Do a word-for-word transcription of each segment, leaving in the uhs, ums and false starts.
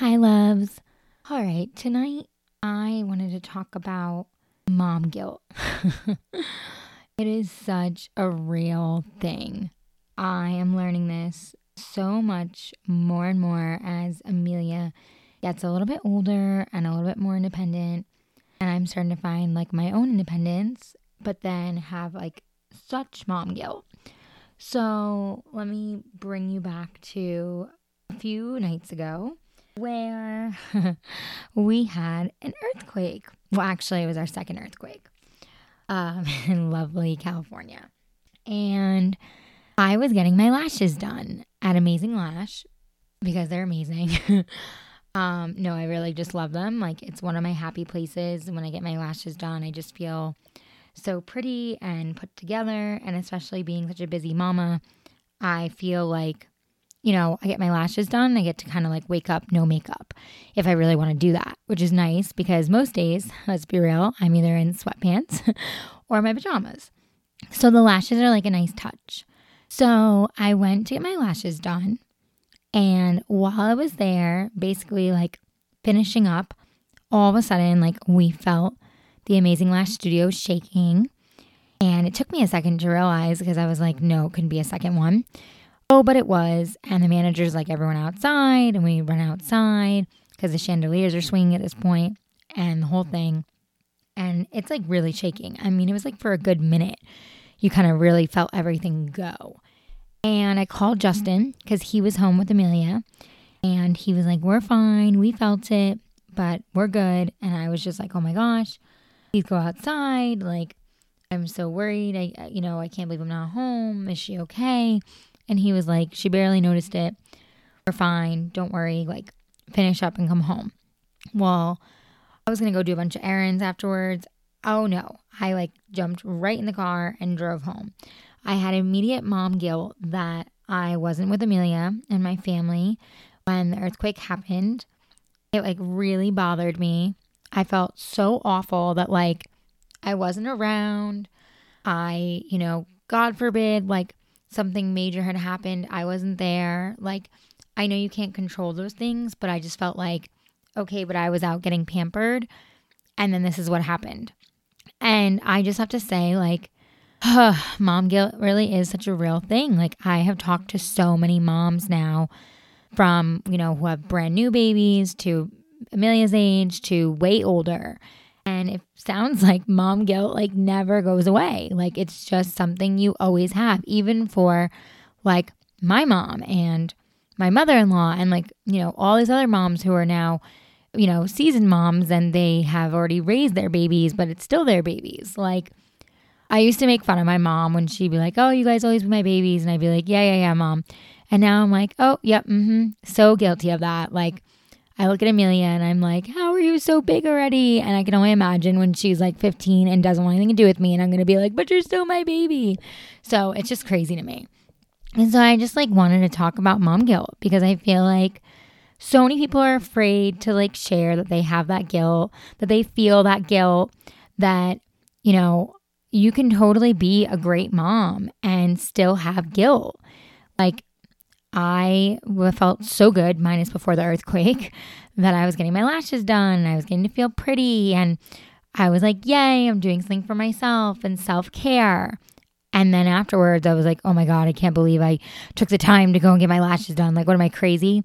Hi, loves. All right, tonight I wanted to talk about mom guilt. It is such a real thing. I am learning this so much more and more as Amelia gets a little bit older and a little bit more independent. And I'm starting to find like my own independence, but then have like such mom guilt. So let me bring you back to a few nights ago where we had an earthquake. Well, actually, it was our second earthquake um, in lovely California. And I was getting my lashes done at Amazing Lash because they're amazing. um, no, I really just love them. Like, it's one of my happy places. When I get my lashes done, I just feel so pretty and put together. And especially being such a busy mama, I feel like, you know, I get my lashes done, I get to kind of like wake up, no makeup, if I really want to do that, which is nice because most days, let's be real, I'm either in sweatpants or my pajamas. So the lashes are like a nice touch. So I went to get my lashes done, and while I was there, basically like finishing up, all of a sudden, like we felt the Amazing Lash Studio shaking, and it took me a second to realize because I was like, no, it couldn't be a second one. Oh, but it was, and the manager's like, everyone outside, and we run outside because the chandeliers are swinging at this point, and the whole thing, and it's like really shaking. I mean, it was like for a good minute, you kind of really felt everything go, and I called Justin because he was home with Amelia, and he was like, we're fine, we felt it, but we're good, and I was just like, oh my gosh, please go outside, like, I'm so worried, I, you know, I can't believe I'm not home, is she okay? And he was like, she barely noticed it. We're fine. Don't worry. Like, finish up and come home. Well, I was going to go do a bunch of errands afterwards. Oh, no. I, like, jumped right in the car and drove home. I had immediate mom guilt that I wasn't with Amelia and my family when the earthquake happened. It, like, really bothered me. I felt so awful that, like, I wasn't around. I, you know, God forbid, like, something major had happened, I wasn't there. Like, I know you can't control those things, but I just felt like, okay, but I was out getting pampered, and then this is what happened. And I just have to say, like, huh, mom guilt really is such a real thing. Like, I have talked to so many moms now from, you know, who have brand new babies to Amelia's age to way older. And it sounds like mom guilt like never goes away. Like, it's just something you always have, even for like my mom and my mother-in-law and like, you know, all these other moms who are now, you know, seasoned moms and they have already raised their babies, but it's still their babies. Like, I used to make fun of my mom when she'd be like, oh, you guys always be my babies. And I'd be like, yeah, yeah, yeah, mom. And now I'm like, oh, yep, mm-hmm, so guilty of that. Like, I look at Amelia and I'm like, how are you so big already? And I can only imagine when she's like fifteen and doesn't want anything to do with me. And I'm going to be like, but you're still my baby. So it's just crazy to me. And so I just like wanted to talk about mom guilt because I feel like so many people are afraid to like share that they have that guilt, that they feel that guilt, that, you know, you can totally be a great mom and still have guilt. Like, I felt so good, minus before the earthquake, that I was getting my lashes done and I was getting to feel pretty. And I was like, yay, I'm doing something for myself and self-care. And then afterwards, I was like, oh my God, I can't believe I took the time to go and get my lashes done. Like, what am I, crazy?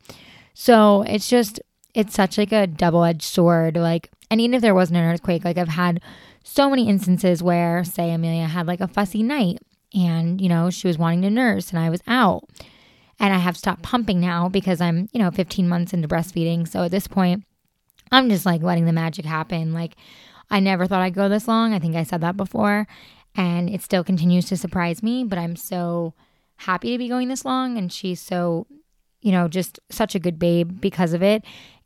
So it's just, it's such like a double-edged sword. Like, and even if there wasn't an earthquake, like I've had so many instances where, say, Amelia had like a fussy night and, you know, she was wanting to nurse and I was out. And I have stopped pumping now because I'm, you know, fifteen months into breastfeeding. So at this point, I'm just like letting the magic happen. Like, I never thought I'd go this long. I think I said that before. And it still continues to surprise me. But I'm so happy to be going this long. And she's so, you know, just such a good babe because of it.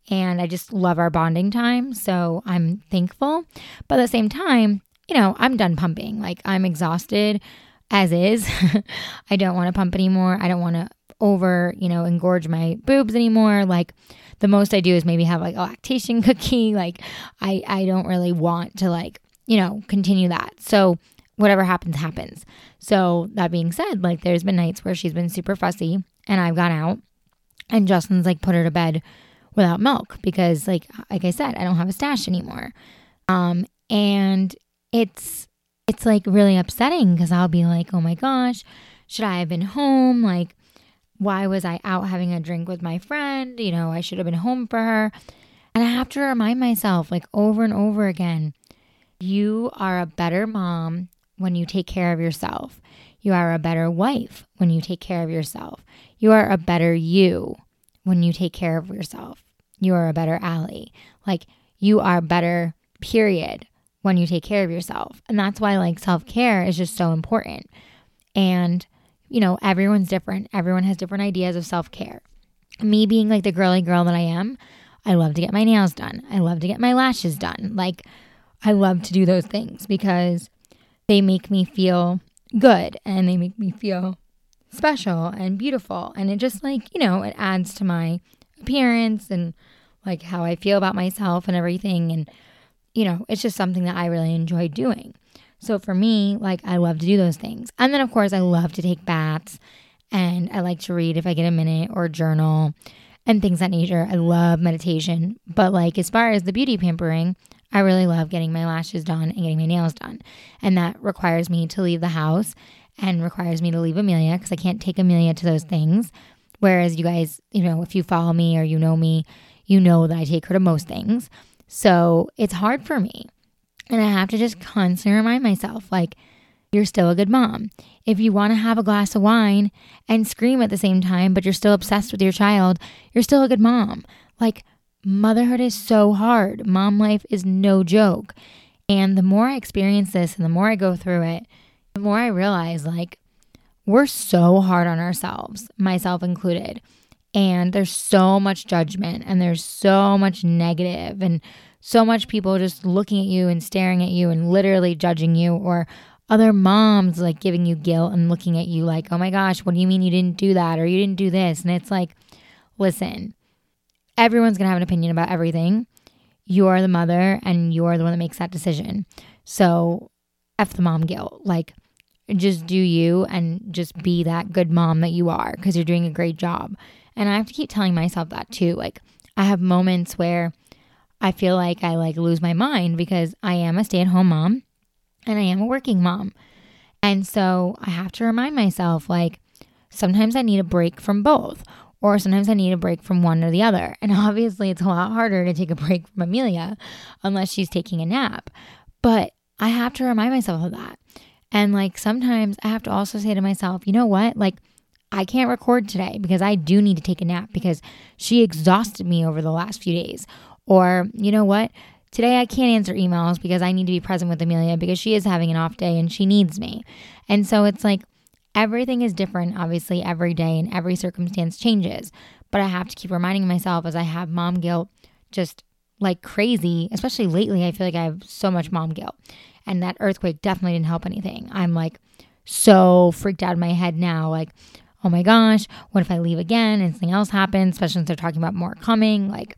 And I just love our bonding time. So I'm thankful. But at the same time, you know, I'm done pumping. Like, I'm exhausted as is. I don't want to pump anymore. I don't want to over, you know, engorge my boobs anymore. Like, the most I do is maybe have like a lactation cookie. Like, I, I don't really want to like, you know, continue that. So whatever happens, happens. So that being said, like, there's been nights where she's been super fussy and I've gone out and Justin's like put her to bed without milk because, like, like I said, I don't have a stash anymore. Um, and it's, it's like really upsetting because I'll be like, oh my gosh, should I have been home? Like, why was I out having a drink with my friend? You know, I should have been home for her. And I have to remind myself, like, over and over again, you are a better mom when you take care of yourself. You are a better wife when you take care of yourself. You are a better you when you take care of yourself. You are a better ally. Like, you are better, period, when you take care of yourself. And that's why, like, self-care is just so important. And, you know, everyone's different. Everyone has different ideas of self-care. Me being, like, the girly girl that I am, I love to get my nails done. I love to get my lashes done. Like, I love to do those things because they make me feel good and they make me feel special and beautiful. And it just, like, you know, it adds to my appearance and, like, how I feel about myself and everything. And, you know, it's just something that I really enjoy doing. So for me, like, I love to do those things. And then, of course, I love to take baths and I like to read if I get a minute or journal and things of that nature. I love meditation. But, like, as far as the beauty pampering, I really love getting my lashes done and getting my nails done. And that requires me to leave the house and requires me to leave Amelia because I can't take Amelia to those things. Whereas you guys, you know, if you follow me or you know me, you know that I take her to most things. So it's hard for me. And I have to just constantly remind myself, like, you're still a good mom. If you want to have a glass of wine and scream at the same time, but you're still obsessed with your child, you're still a good mom. Like, motherhood is so hard. Mom life is no joke. And the more I experience this and the more I go through it, the more I realize, like, we're so hard on ourselves, myself included. And there's so much judgment and there's so much negative and so much people just looking at you and staring at you and literally judging you, or other moms, like, giving you guilt and looking at you like, oh my gosh, what do you mean you didn't do that or you didn't do this? And it's like, listen, everyone's going to have an opinion about everything. You're the mother and you're the one that makes that decision. So F the mom guilt. Like, just do you and just be that good mom that you are because you're doing a great job. And I have to keep telling myself that too. Like, I have moments where I feel like I, like, lose my mind because I am a stay-at-home mom and I am a working mom. And so I have to remind myself, like, sometimes I need a break from both, or sometimes I need a break from one or the other. And obviously it's a lot harder to take a break from Amelia unless she's taking a nap. But I have to remind myself of that. And, like, sometimes I have to also say to myself, you know what? Like, I can't record today because I do need to take a nap because she exhausted me over the last few days. Or, you know what, today I can't answer emails because I need to be present with Amelia because she is having an off day and she needs me. And so it's like, everything is different, obviously, every day and every circumstance changes. But I have to keep reminding myself, as I have mom guilt just like crazy, especially lately, I feel like I have so much mom guilt. And that earthquake definitely didn't help anything. I'm, like, so freaked out in my head now, like, oh my gosh, what if I leave again and something else happens, especially since they're talking about more coming, like...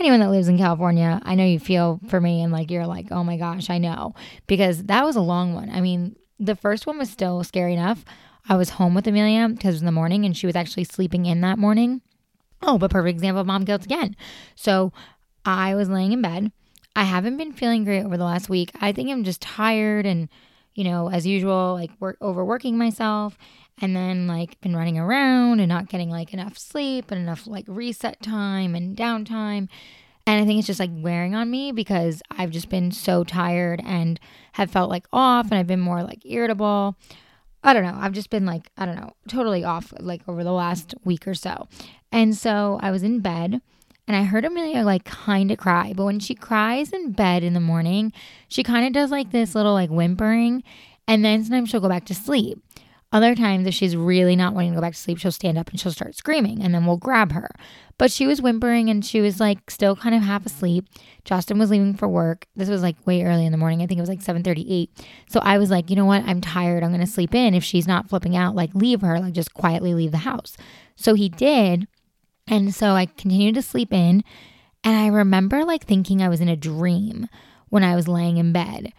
Anyone that lives in California, I know you feel for me, and, like, you're like, oh my gosh, I know, because that was a long one. I mean, the first one was still scary enough. I was home with Amelia because it was in the morning and she was actually sleeping in that morning. Oh, but perfect example of mom guilt again. So I was laying in bed. I haven't been feeling great over the last week. I think I'm just tired and, you know, as usual, like, work overworking myself, and then, like, been running around and not getting, like, enough sleep and enough, like, reset time and downtime. And I think it's just, like, wearing on me because I've just been so tired and have felt, like, off, and I've been more, like, irritable. I don't know. I've just been, like, I don't know, totally off, like, over the last week or so. And so I was in bed and I heard Amelia, like, kind of cry. But when she cries in bed in the morning, she kind of does, like, this little, like, whimpering. And then sometimes she'll go back to sleep. Other times, if she's really not wanting to go back to sleep, she'll stand up and she'll start screaming, and then we'll grab her. But she was whimpering, and she was, like, still kind of half asleep. Justin was leaving for work. This was, like, way early in the morning. I think it was, like, seven thirty-eight. So I was like, you know what? I'm tired. I'm going to sleep in. If she's not flipping out, like, leave her. Like, just quietly leave the house. So he did, and so I continued to sleep in, and I remember, like, thinking I was in a dream when I was laying in bed.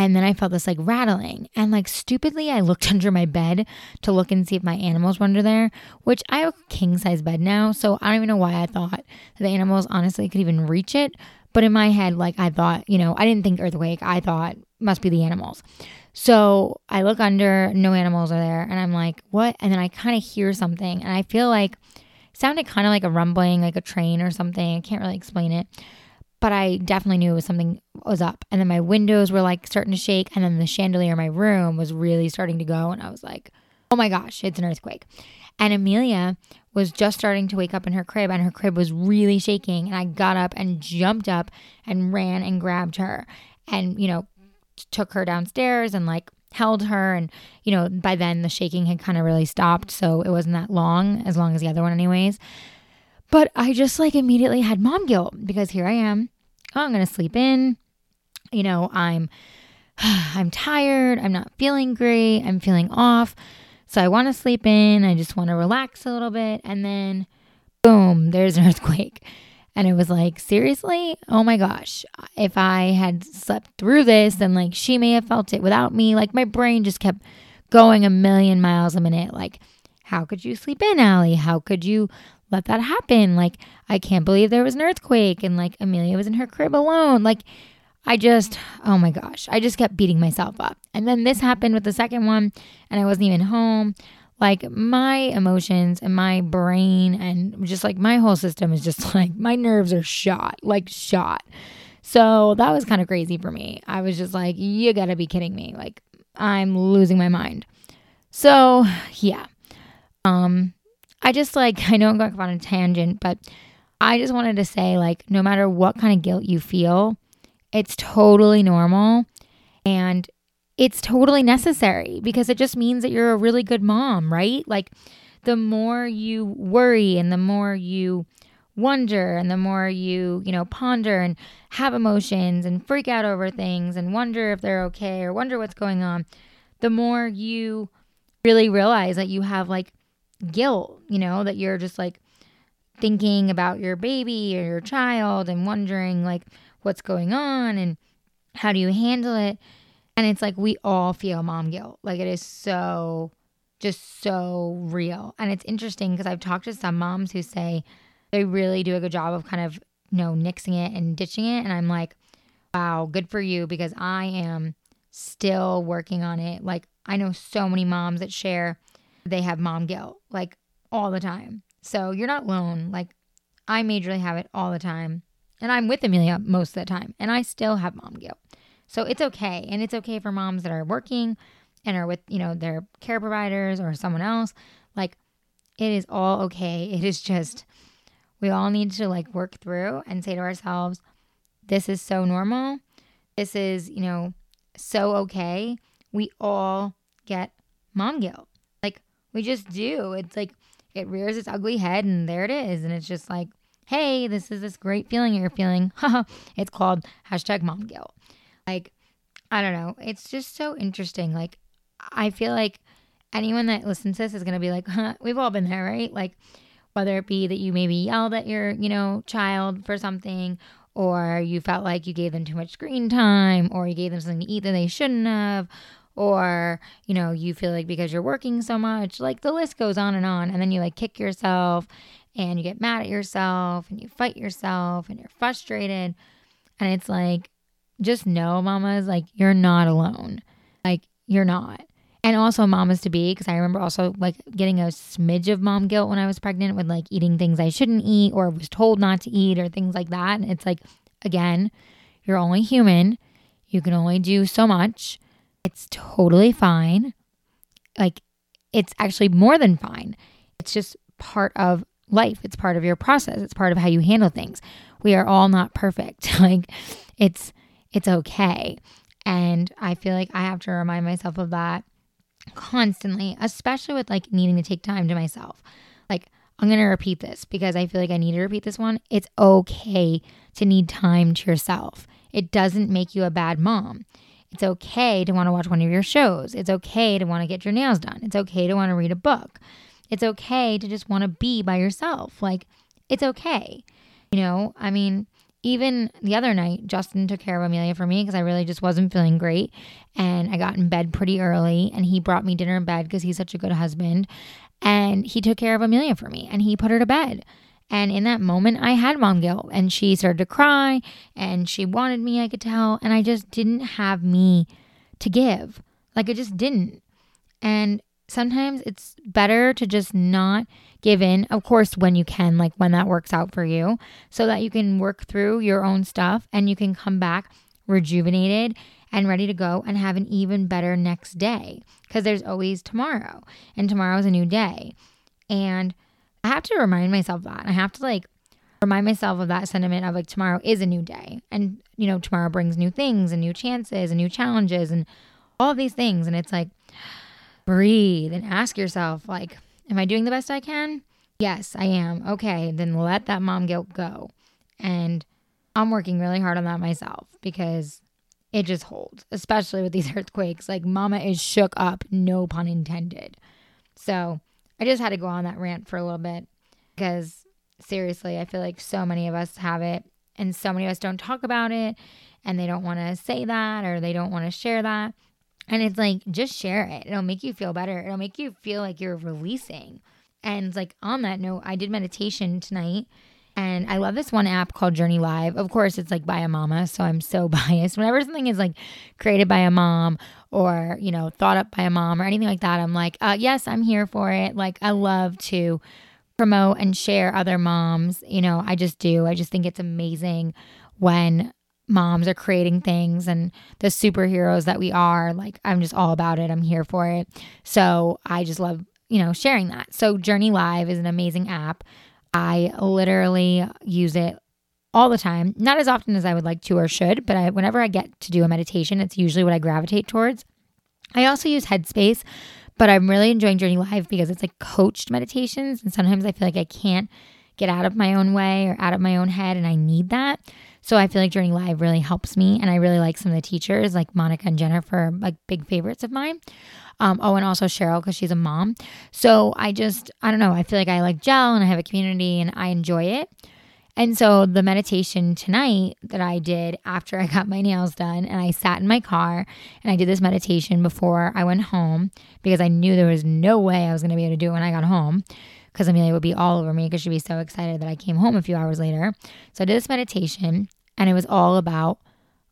And then I felt this like rattling, and like stupidly I looked under my bed to look and see if my animals were under there, which I have a king size bed now. So I don't even know why I thought the animals honestly could even reach it. But in my head, like I thought, you know, I didn't think earthquake. I thought must be the animals. So I look under, no animals are there. And I'm like, what? And then I kind of hear something, and I feel like it sounded kind of like a rumbling, like a train or something. I can't really explain it. But I definitely knew it was something was up. And then my windows were like starting to shake. And then the chandelier in my room was really starting to go. And I was like, oh my gosh, it's an earthquake. And Amelia was just starting to wake up in her crib. And her crib was really shaking. And I got up and jumped up and ran and grabbed her. And, you know, took her downstairs and like held her. And, you know, by then the shaking had kind of really stopped. So it wasn't that long, as long as the other one anyways. But I just like immediately had mom guilt, because here I am. Oh, I'm going to sleep in. You know, I'm I'm tired. I'm not feeling great. I'm feeling off. So I want to sleep in. I just want to relax a little bit. And then boom, there's an earthquake. And it was like, seriously? Oh my gosh. If I had slept through this, then like she may have felt it without me. Like my brain just kept going a million miles a minute. Like, how could you sleep in, Allie? How could you let that happen? Like, I can't believe there was an earthquake, and like Amelia was in her crib alone. Like, I just, oh my gosh, I just kept beating myself up. And then this happened with the second one, and I wasn't even home. Like, my emotions and my brain and just like my whole system is just like, my nerves are shot, like shot. So that was kind of crazy for me. I was just like, you gotta be kidding me. Like, I'm losing my mind. So yeah. Um, I just like, I know I'm going on a tangent, but I just wanted to say, like, no matter what kind of guilt you feel, it's totally normal and it's totally necessary, because it just means that you're a really good mom, right? Like, the more you worry and the more you wonder and the more you, you know, ponder and have emotions and freak out over things and wonder if they're okay or wonder what's going on, the more you really realize that you have like guilt, you know, that you're just like thinking about your baby or your child and wondering like what's going on and how do you handle it. And it's like, we all feel mom guilt. Like, it is so, just so real. And it's interesting because I've talked to some moms who say they really do a good job of kind of, you know, nixing it and ditching it. And I'm like, wow, good for you, because I am still working on it. Like, I know so many moms that share they have mom guilt, like, all the time. So you're not alone. Like, I majorly have it all the time, and I'm with Amelia most of the time, and I still have mom guilt. So it's okay, and it's okay for moms that are working and are with, you know, their care providers or someone else. Like, it is all okay. It is just, we all need to like work through and say to ourselves, this is so normal. This is, you know, so okay. We all get mom guilt. Like, we just do. It's like, it rears its ugly head, and there it is. And it's just like, hey, this is this great feeling you're feeling. It's called hashtag mom guilt. Like, I don't know. It's just so interesting. Like, I feel like anyone that listens to this is going to be like, huh, we've all been there, right? Like, whether it be that you maybe yelled at your, you know, child for something, or you felt like you gave them too much screen time, or you gave them something to eat that they shouldn't have, or, you know, you feel like because you're working so much, like the list goes on and on. And then you like kick yourself and you get mad at yourself and you fight yourself and you're frustrated. And it's like, just know, mamas, like, you're not alone. Like, you're not. And also mamas to be, because I remember also like getting a smidge of mom guilt when I was pregnant with like eating things I shouldn't eat or was told not to eat or things like that. And it's like, again, you're only human. You can only do so much. It's totally fine. Like, it's actually more than fine. It's just part of life. It's part of your process. It's part of how you handle things. We are all not perfect. Like, it's it's okay. And I feel like I have to remind myself of that constantly, especially with like needing to take time to myself. Like, I'm going to repeat this because I feel like I need to repeat this one. It's okay to need time to yourself. It doesn't make you a bad mom. It's okay to want to watch one of your shows. It's okay to want to get your nails done. It's okay to want to read a book. It's okay to just want to be by yourself. Like, it's okay. You know, I mean, even the other night, Justin took care of Amelia for me because I really just wasn't feeling great. And I got in bed pretty early and he brought me dinner in bed because he's such a good husband. And he took care of Amelia for me and he put her to bed. And in that moment, I had mom guilt and she started to cry and she wanted me, I could tell. And I just didn't have me to give. Like, I just didn't. And sometimes it's better to just not give in, of course, when you can, like when that works out for you, so that you can work through your own stuff and you can come back rejuvenated and ready to go and have an even better next day, because there's always tomorrow and tomorrow's a new day. And I have to remind myself that. I have to like remind myself of that sentiment of like tomorrow is a new day, and you know, tomorrow brings new things and new chances and new challenges and all these things. And it's like, breathe and ask yourself, like, am I doing the best I can? Yes, I am. Okay, then let that mom guilt go. And I'm working really hard on that myself because it just holds, especially with these earthquakes. Like, mama is shook up, no pun intended. So I just had to go on that rant for a little bit because seriously, I feel like so many of us have it and so many of us don't talk about it and they don't want to say that or they don't want to share that. And it's like, just share it. It'll make you feel better. It'll make you feel like you're releasing. And like on that note, I did meditation tonight. And I love this one app called Journey Live. Of course, it's like by a mama, so I'm so biased. Whenever something is like created by a mom or, you know, thought up by a mom or anything like that, I'm like, uh, yes, I'm here for it. Like, I love to promote and share other moms. You know, I just do. I just think it's amazing when moms are creating things and the superheroes that we are. Like, I'm just all about it. I'm here for it. So I just love, you know, sharing that. So Journey Live is an amazing app. I literally use it all the time. Not as often as I would like to or should, but I, whenever I get to do a meditation, it's usually what I gravitate towards. I also use Headspace, but I'm really enjoying Journey Live because it's like coached meditations. And sometimes I feel like I can't get out of my own way or out of my own head, and I need that. So I feel like Journey Live really helps me, and I really like some of the teachers, like Monica and Jennifer, like big favorites of mine. Um, oh, and also Cheryl, because she's a mom. So I just, I don't know, I feel like I like gel, and I have a community, and I enjoy it. And so the meditation tonight that I did after I got my nails done, and I sat in my car, and I did this meditation before I went home, because I knew there was no way I was going to be able to do it when I got home, because Amelia would be all over me because she'd be so excited that I came home a few hours later. So I did this meditation, and it was all about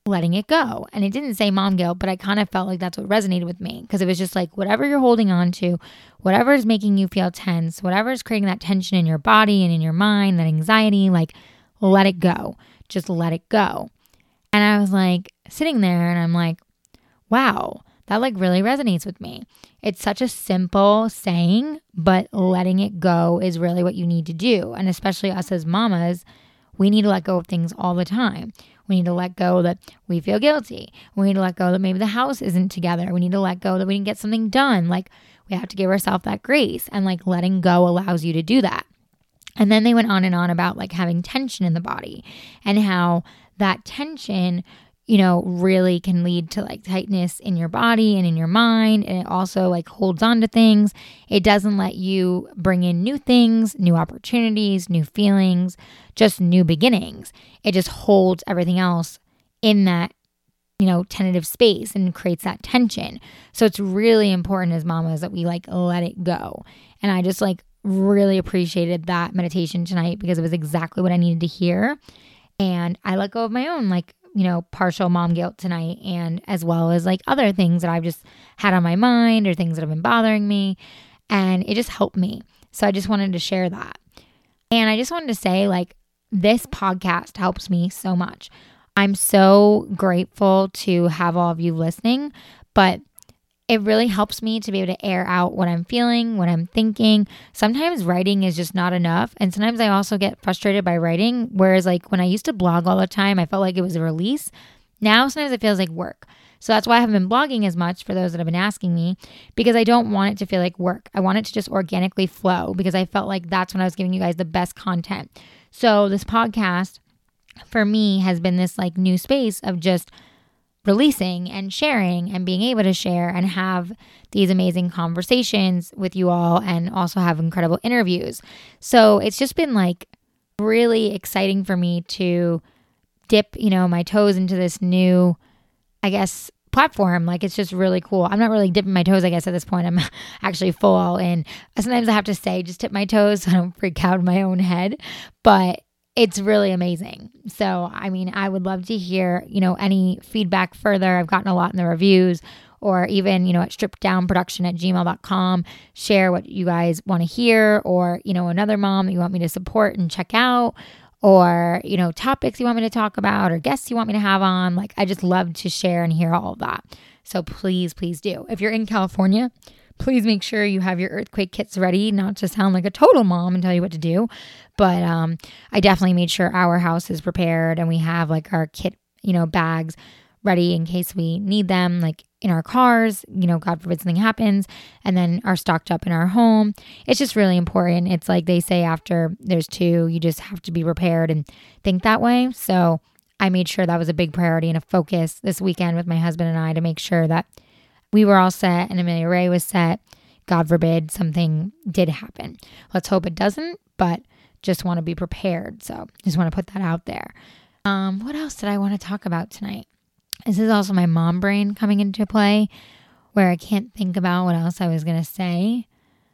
letting it go. And it didn't say mom guilt, but I kind of felt like that's what resonated with me, because it was just like whatever you're holding on to, whatever is making you feel tense, whatever is creating that tension in your body and in your mind, that anxiety, like let it go. Just let it go. And I was like sitting there and I'm like, wow, that like really resonates with me. It's such a simple saying, but letting it go is really what you need to do. And especially us as mamas, we need to let go of things all the time. We need to let go that we feel guilty. We need to let go that maybe the house isn't together. We need to let go that we didn't get something done. Like, we have to give ourselves that grace, and like letting go allows you to do that. And then they went on and on about like having tension in the body and how that tension, you know, really can lead to like tightness in your body and in your mind. And it also like holds on to things. It doesn't let you bring in new things, new opportunities, new feelings, just new beginnings. It just holds everything else in that, you know, tentative space and creates that tension. So it's really important as mamas that we like let it go. And I just like really appreciated that meditation tonight because it was exactly what I needed to hear. And I let go of my own like, you know, partial mom guilt tonight, and as well as like other things that I've just had on my mind or things that have been bothering me. And it just helped me. So I just wanted to share that. And I just wanted to say, like, this podcast helps me so much. I'm so grateful to have all of you listening, but it really helps me to be able to air out what I'm feeling, what I'm thinking. Sometimes writing is just not enough. And sometimes I also get frustrated by writing. Whereas like when I used to blog all the time, I felt like it was a release. Now sometimes it feels like work. So that's why I haven't been blogging as much, for those that have been asking me, because I don't want it to feel like work. I want it to just organically flow, because I felt like that's when I was giving you guys the best content. So this podcast for me has been this like new space of just releasing and sharing and being able to share and have these amazing conversations with you all, and also have incredible interviews. So it's just been like really exciting for me to dip, you know, my toes into this new, I guess, platform. Like, it's just really cool. I'm not really dipping my toes, I guess, at this point. I'm actually full all in. Sometimes I have to say, just tip my toes so I don't freak out in my own head. But it's really amazing. So, I mean, I would love to hear, you know, any feedback further. I've gotten a lot in the reviews, or even, you know, at stripped down production at gmail dot com. Share what you guys want to hear, or, you know, another mom that you want me to support and check out, or, you know, topics you want me to talk about, or guests you want me to have on. Like, I just love to share and hear all of that. So please, please do. If you're in California, please make sure you have your earthquake kits ready, not to sound like a total mom and tell you what to do. But um, I definitely made sure our house is prepared, and we have like our kit, you know, bags ready in case we need them, like in our cars, you know, God forbid something happens, and then are stocked up in our home. It's just really important. It's like they say, after there's two, you just have to be prepared and think that way. So I made sure that was a big priority and a focus this weekend with my husband and I, to make sure that we were all set and Amelia Ray was set. God forbid something did happen. Let's hope it doesn't, but just want to be prepared. So just want to put that out there. Um, what else did I want to talk about tonight? This is also my mom brain coming into play, where I can't think about what else I was going to say.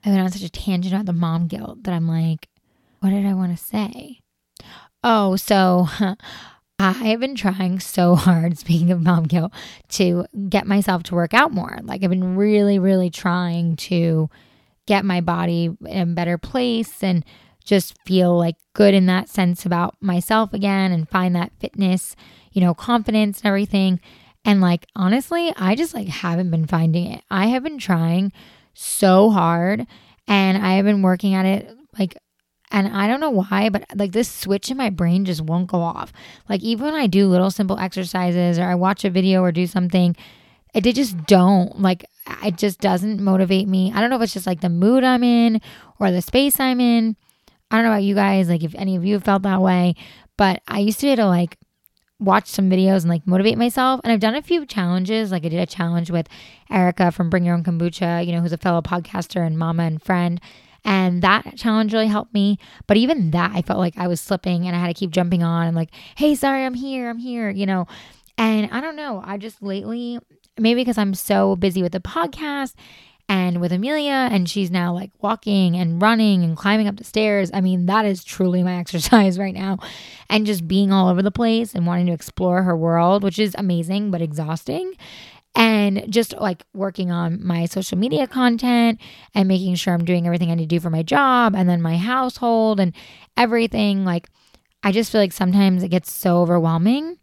I went on such a tangent about the mom guilt that I'm like, what did I want to say? Oh, so I have been trying so hard, speaking of mom guilt, to get myself to work out more. Like, I've been really, really trying to get my body in a better place and just feel like good in that sense about myself again, and find that fitness, you know, confidence and everything. And like, honestly, I just like haven't been finding it. I have been trying so hard, and I have been working at it, like, and I don't know why, but like this switch in my brain just won't go off. Like, even when I do little simple exercises, or I watch a video or do something, it just don't like, it just doesn't motivate me. I don't know if it's just like the mood I'm in or the space I'm in. I don't know about you guys, like if any of you felt that way, but I used to be able to like watch some videos and like motivate myself. And I've done a few challenges. Like, I did a challenge with Erica from Bring Your Own Kombucha, you know, who's a fellow podcaster and mama and friend. And that challenge really helped me. But even that, I felt like I was slipping, and I had to keep jumping on and like, hey, sorry, I'm here, I'm here, you know. And I don't know, I just lately, maybe because I'm so busy with the podcast and with Amelia, and she's now like walking and running and climbing up the stairs. I mean, that is truly my exercise right now. And just being all over the place and wanting to explore her world, which is amazing but exhausting. And just like working on my social media content and making sure I'm doing everything I need to do for my job, and then my household and everything. Like, I just feel like sometimes it gets so overwhelming,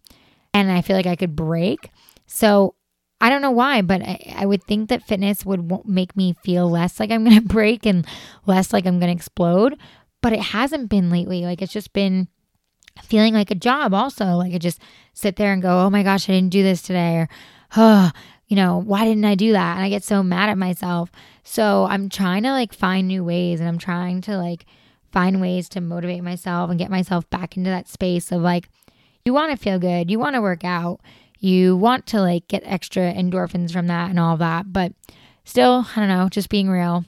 and I feel like I could break. So I don't know why, but I, I would think that fitness would make me feel less like I'm going to break and less like I'm going to explode, but it hasn't been lately. Like, it's just been feeling like a job also. Like, I just sit there and go, oh my gosh, I didn't do this today, or, oh, you know, why didn't I do that? And I get so mad at myself. So I'm trying to like find new ways, and I'm trying to like find ways to motivate myself and get myself back into that space of like, you want to feel good, you want to work out, you want to like get extra endorphins from that and all that. But still, I don't know, just being real,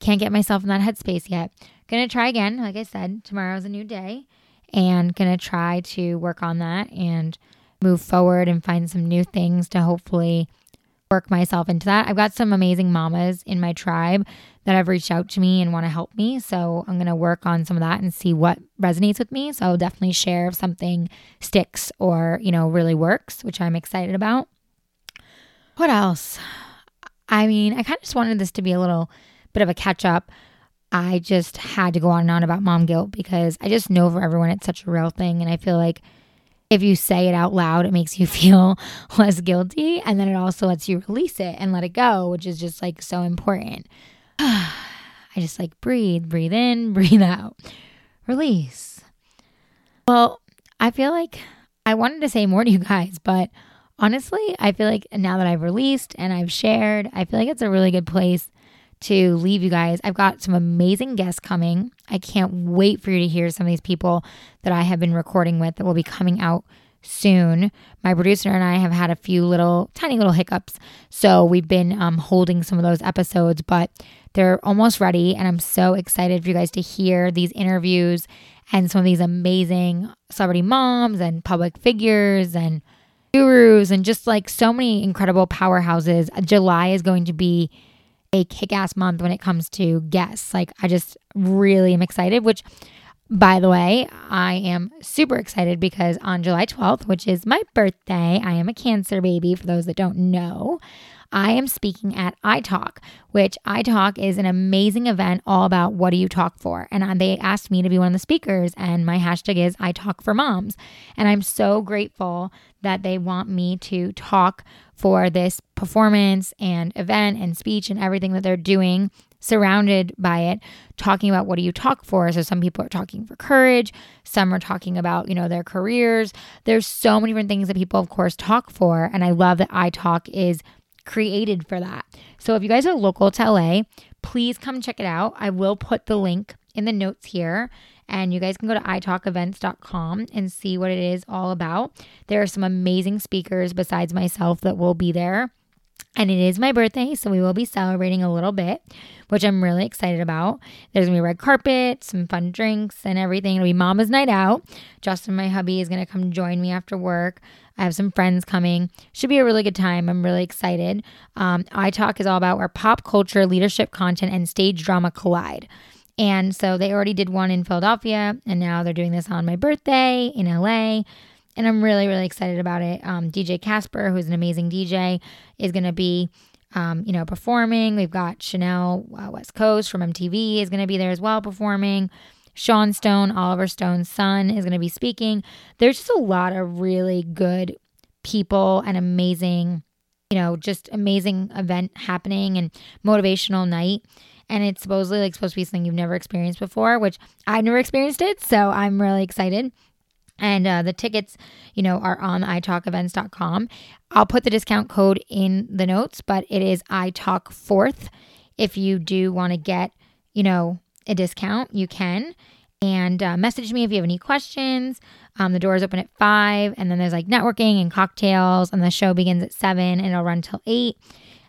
can't get myself in that headspace yet. Gonna try again. Like I said, tomorrow's a new day, and gonna try to work on that and move forward and find some new things to hopefully work myself into that. I've got some amazing mamas in my tribe that have reached out to me and want to help me. So I'm gonna work on some of that and see what resonates with me. So I'll definitely share if something sticks or, you know, really works, which I'm excited about. What else? I mean, I kind of just wanted this to be a little bit of a catch up. I just had to go on and on about mom guilt because I just know for everyone it's such a real thing, and I feel like if you say it out loud, it makes you feel less guilty, and then it also lets you release it and let it go, which is just like so important. I just like breathe, breathe in, breathe out, release. Well, I feel like I wanted to say more to you guys, but honestly, I feel like now that I've released and I've shared, I feel like it's a really good place to leave you guys. I've got some amazing guests coming. I can't wait for you to hear some of these people that I have been recording with that will be coming out soon. My producer and I have had a few little tiny little hiccups, so we've been um, holding some of those episodes, but they're almost ready, and I'm so excited for you guys to hear these interviews and some of these amazing celebrity moms and public figures and gurus and just like so many incredible powerhouses. July is going to be a kick-ass month when it comes to guests. Like, I just really am excited, which, by the way, I am super excited because on July twelfth, which is my birthday, I am a Cancer baby, for those that don't know, I am speaking at iTalk, which iTalk is an amazing event all about what do you talk for? And they asked me to be one of the speakers, and my hashtag is iTalk for moms. And I'm so grateful that they want me to talk for this performance and event and speech and everything that they're doing surrounded by it, talking about what do you talk for. So some people are talking for courage. Some are talking about, you know, their careers. There's so many different things that people, of course, talk for. And I love that iTalk is created for that. So if you guys are local to L A, please come check it out. I will put the link in the notes here, and you guys can go to i talk events dot com and see what it is all about. There are some amazing speakers besides myself that will be there, and it is my birthday, so we will be celebrating a little bit, which I'm really excited about. There's going to be red carpet, some fun drinks and everything. It'll be Mama's Night Out. Justin, my hubby, is going to come join me after work. I have some friends coming. Should be a really good time. I'm really excited. Um, iTalk is all about where pop culture, leadership content, and stage drama collide. And so they already did one in Philadelphia, and now they're doing this on my birthday in L A, and I'm really, really excited about it. Um, D J Casper, who's an amazing D J, is going to be, um, you know, performing. We've got Chanel uh, West Coast from M T V is going to be there as well performing. Sean Stone, Oliver Stone's son, is going to be speaking. There's just a lot of really good people and amazing, you know, just amazing event happening and motivational night. And it's supposedly like supposed to be something you've never experienced before, which I've never experienced it. So I'm really excited. And uh, the tickets, you know, are on i talk events dot com. I'll put the discount code in the notes, but it is i talk fourth. If you do want to get, you know, a discount, you can. And uh, message me if you have any questions. Um, the doors open at five, and then there's like networking and cocktails, and the show begins at seven and it'll run till eight.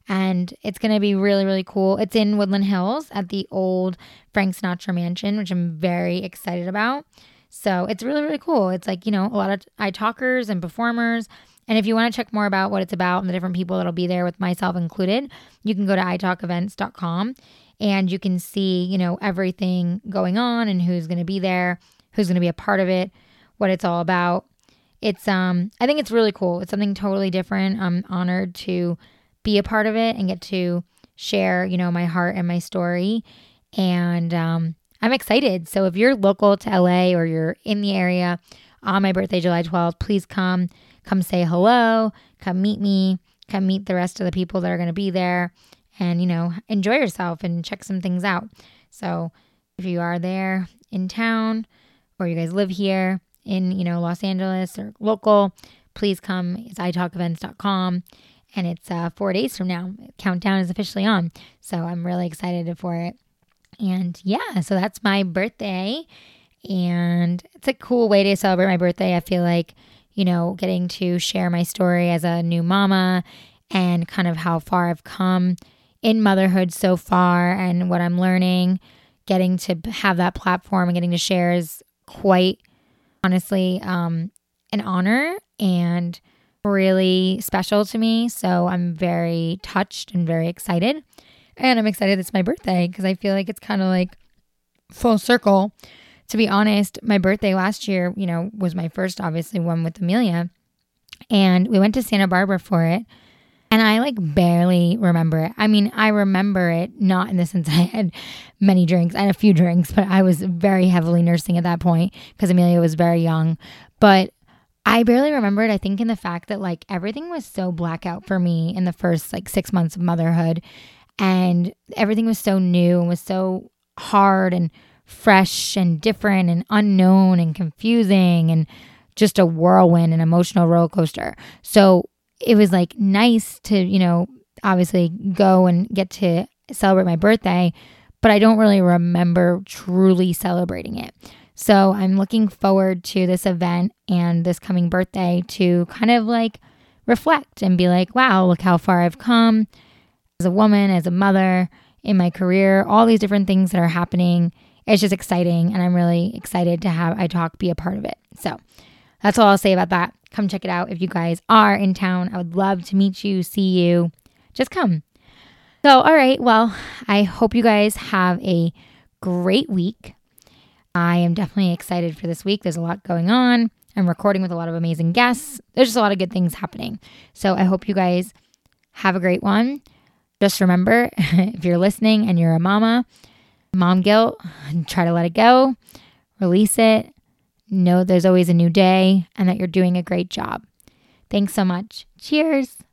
And it's going to be really, really cool. It's in Woodland Hills at the old Frank Sinatra mansion, which I'm very excited about. So it's really, really cool. It's like, you know, a lot of iTalkers and performers. And if you want to check more about what it's about and the different people that'll be there with myself included, you can go to i talk events dot com and you can see, you know, everything going on and who's going to be there, who's going to be a part of it, what it's all about. It's, um, I think it's really cool. It's something totally different. I'm honored to be a part of it and get to share, you know, my heart and my story. And, um, I'm excited. So if you're local to L A or you're in the area on my birthday, July twelfth, please come, come say hello, come meet me, come meet the rest of the people that are going to be there and, you know, enjoy yourself and check some things out. So if you are there in town or you guys live here in, you know, Los Angeles or local, please come. It's i talk events dot com. And it's uh, four days from now. Countdown is officially on. So I'm really excited for it. And yeah, so that's my birthday, and it's a cool way to celebrate my birthday. I feel like, you know, getting to share my story as a new mama and kind of how far I've come in motherhood so far and what I'm learning, getting to have that platform and getting to share is quite honestly um, an honor and really special to me. So I'm very touched and very excited. And I'm excited it's my birthday because I feel like it's kind of like full circle. To be honest, my birthday last year, you know, was my first, obviously, one with Amelia. And we went to Santa Barbara for it. And I like barely remember it. I mean, I remember it not in the sense I had many drinks. I had a few drinks, but I was very heavily nursing at that point because Amelia was very young. But I barely remembered, I think, in the fact that like everything was so blackout for me in the first like six months of motherhood. And everything was so new and was so hard and fresh and different and unknown and confusing and just a whirlwind and emotional roller coaster. So it was like nice to, you know, obviously go and get to celebrate my birthday, but I don't really remember truly celebrating it. So I'm looking forward to this event and this coming birthday to kind of like reflect and be like, wow, look how far I've come. As a woman, as a mother, in my career, all these different things that are happening it's just exciting, and I'm really excited to have iTalk be a part of it. So that's all I'll say about that. Come check it out if you guys are in town. I would love to meet you, see you. Just come. So, all right. Well, I hope you guys have a great week. I am definitely excited for this week. There's a lot going on. I'm recording with a lot of amazing guests. There's just a lot of good things happening. So I hope you guys have a great one. Just remember, if you're listening and you're a mama, mom guilt, try to let it go, release it. Know there's always a new day and that you're doing a great job. Thanks so much. Cheers.